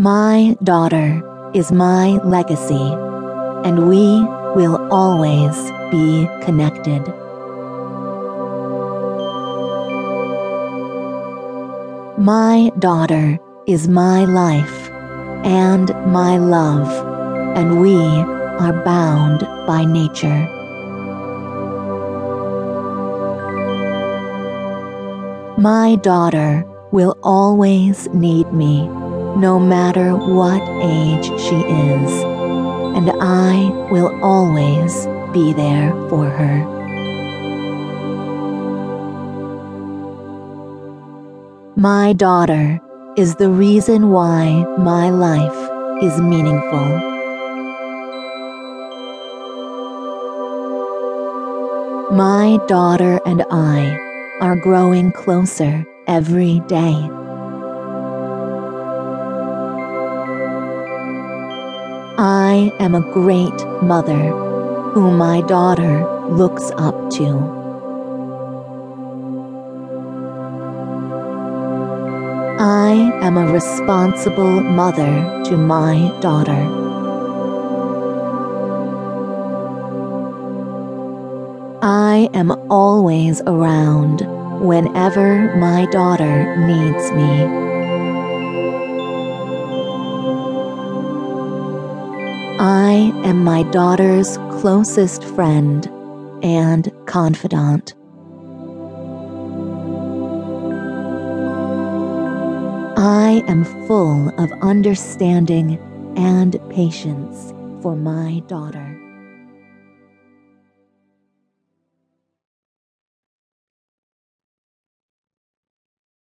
My daughter is my legacy, and we will always be connected. My daughter is my life and my love, and we are bound by nature. My daughter will always need me, no matter what age she is, and I will always be there for her. My daughter is the reason why my life is meaningful. My daughter and I are growing closer every day. I am a great mother whom my daughter looks up to. I am a responsible mother to my daughter. I am always around whenever my daughter needs me. I am my daughter's closest friend and confidant. I am full of understanding and patience for my daughter.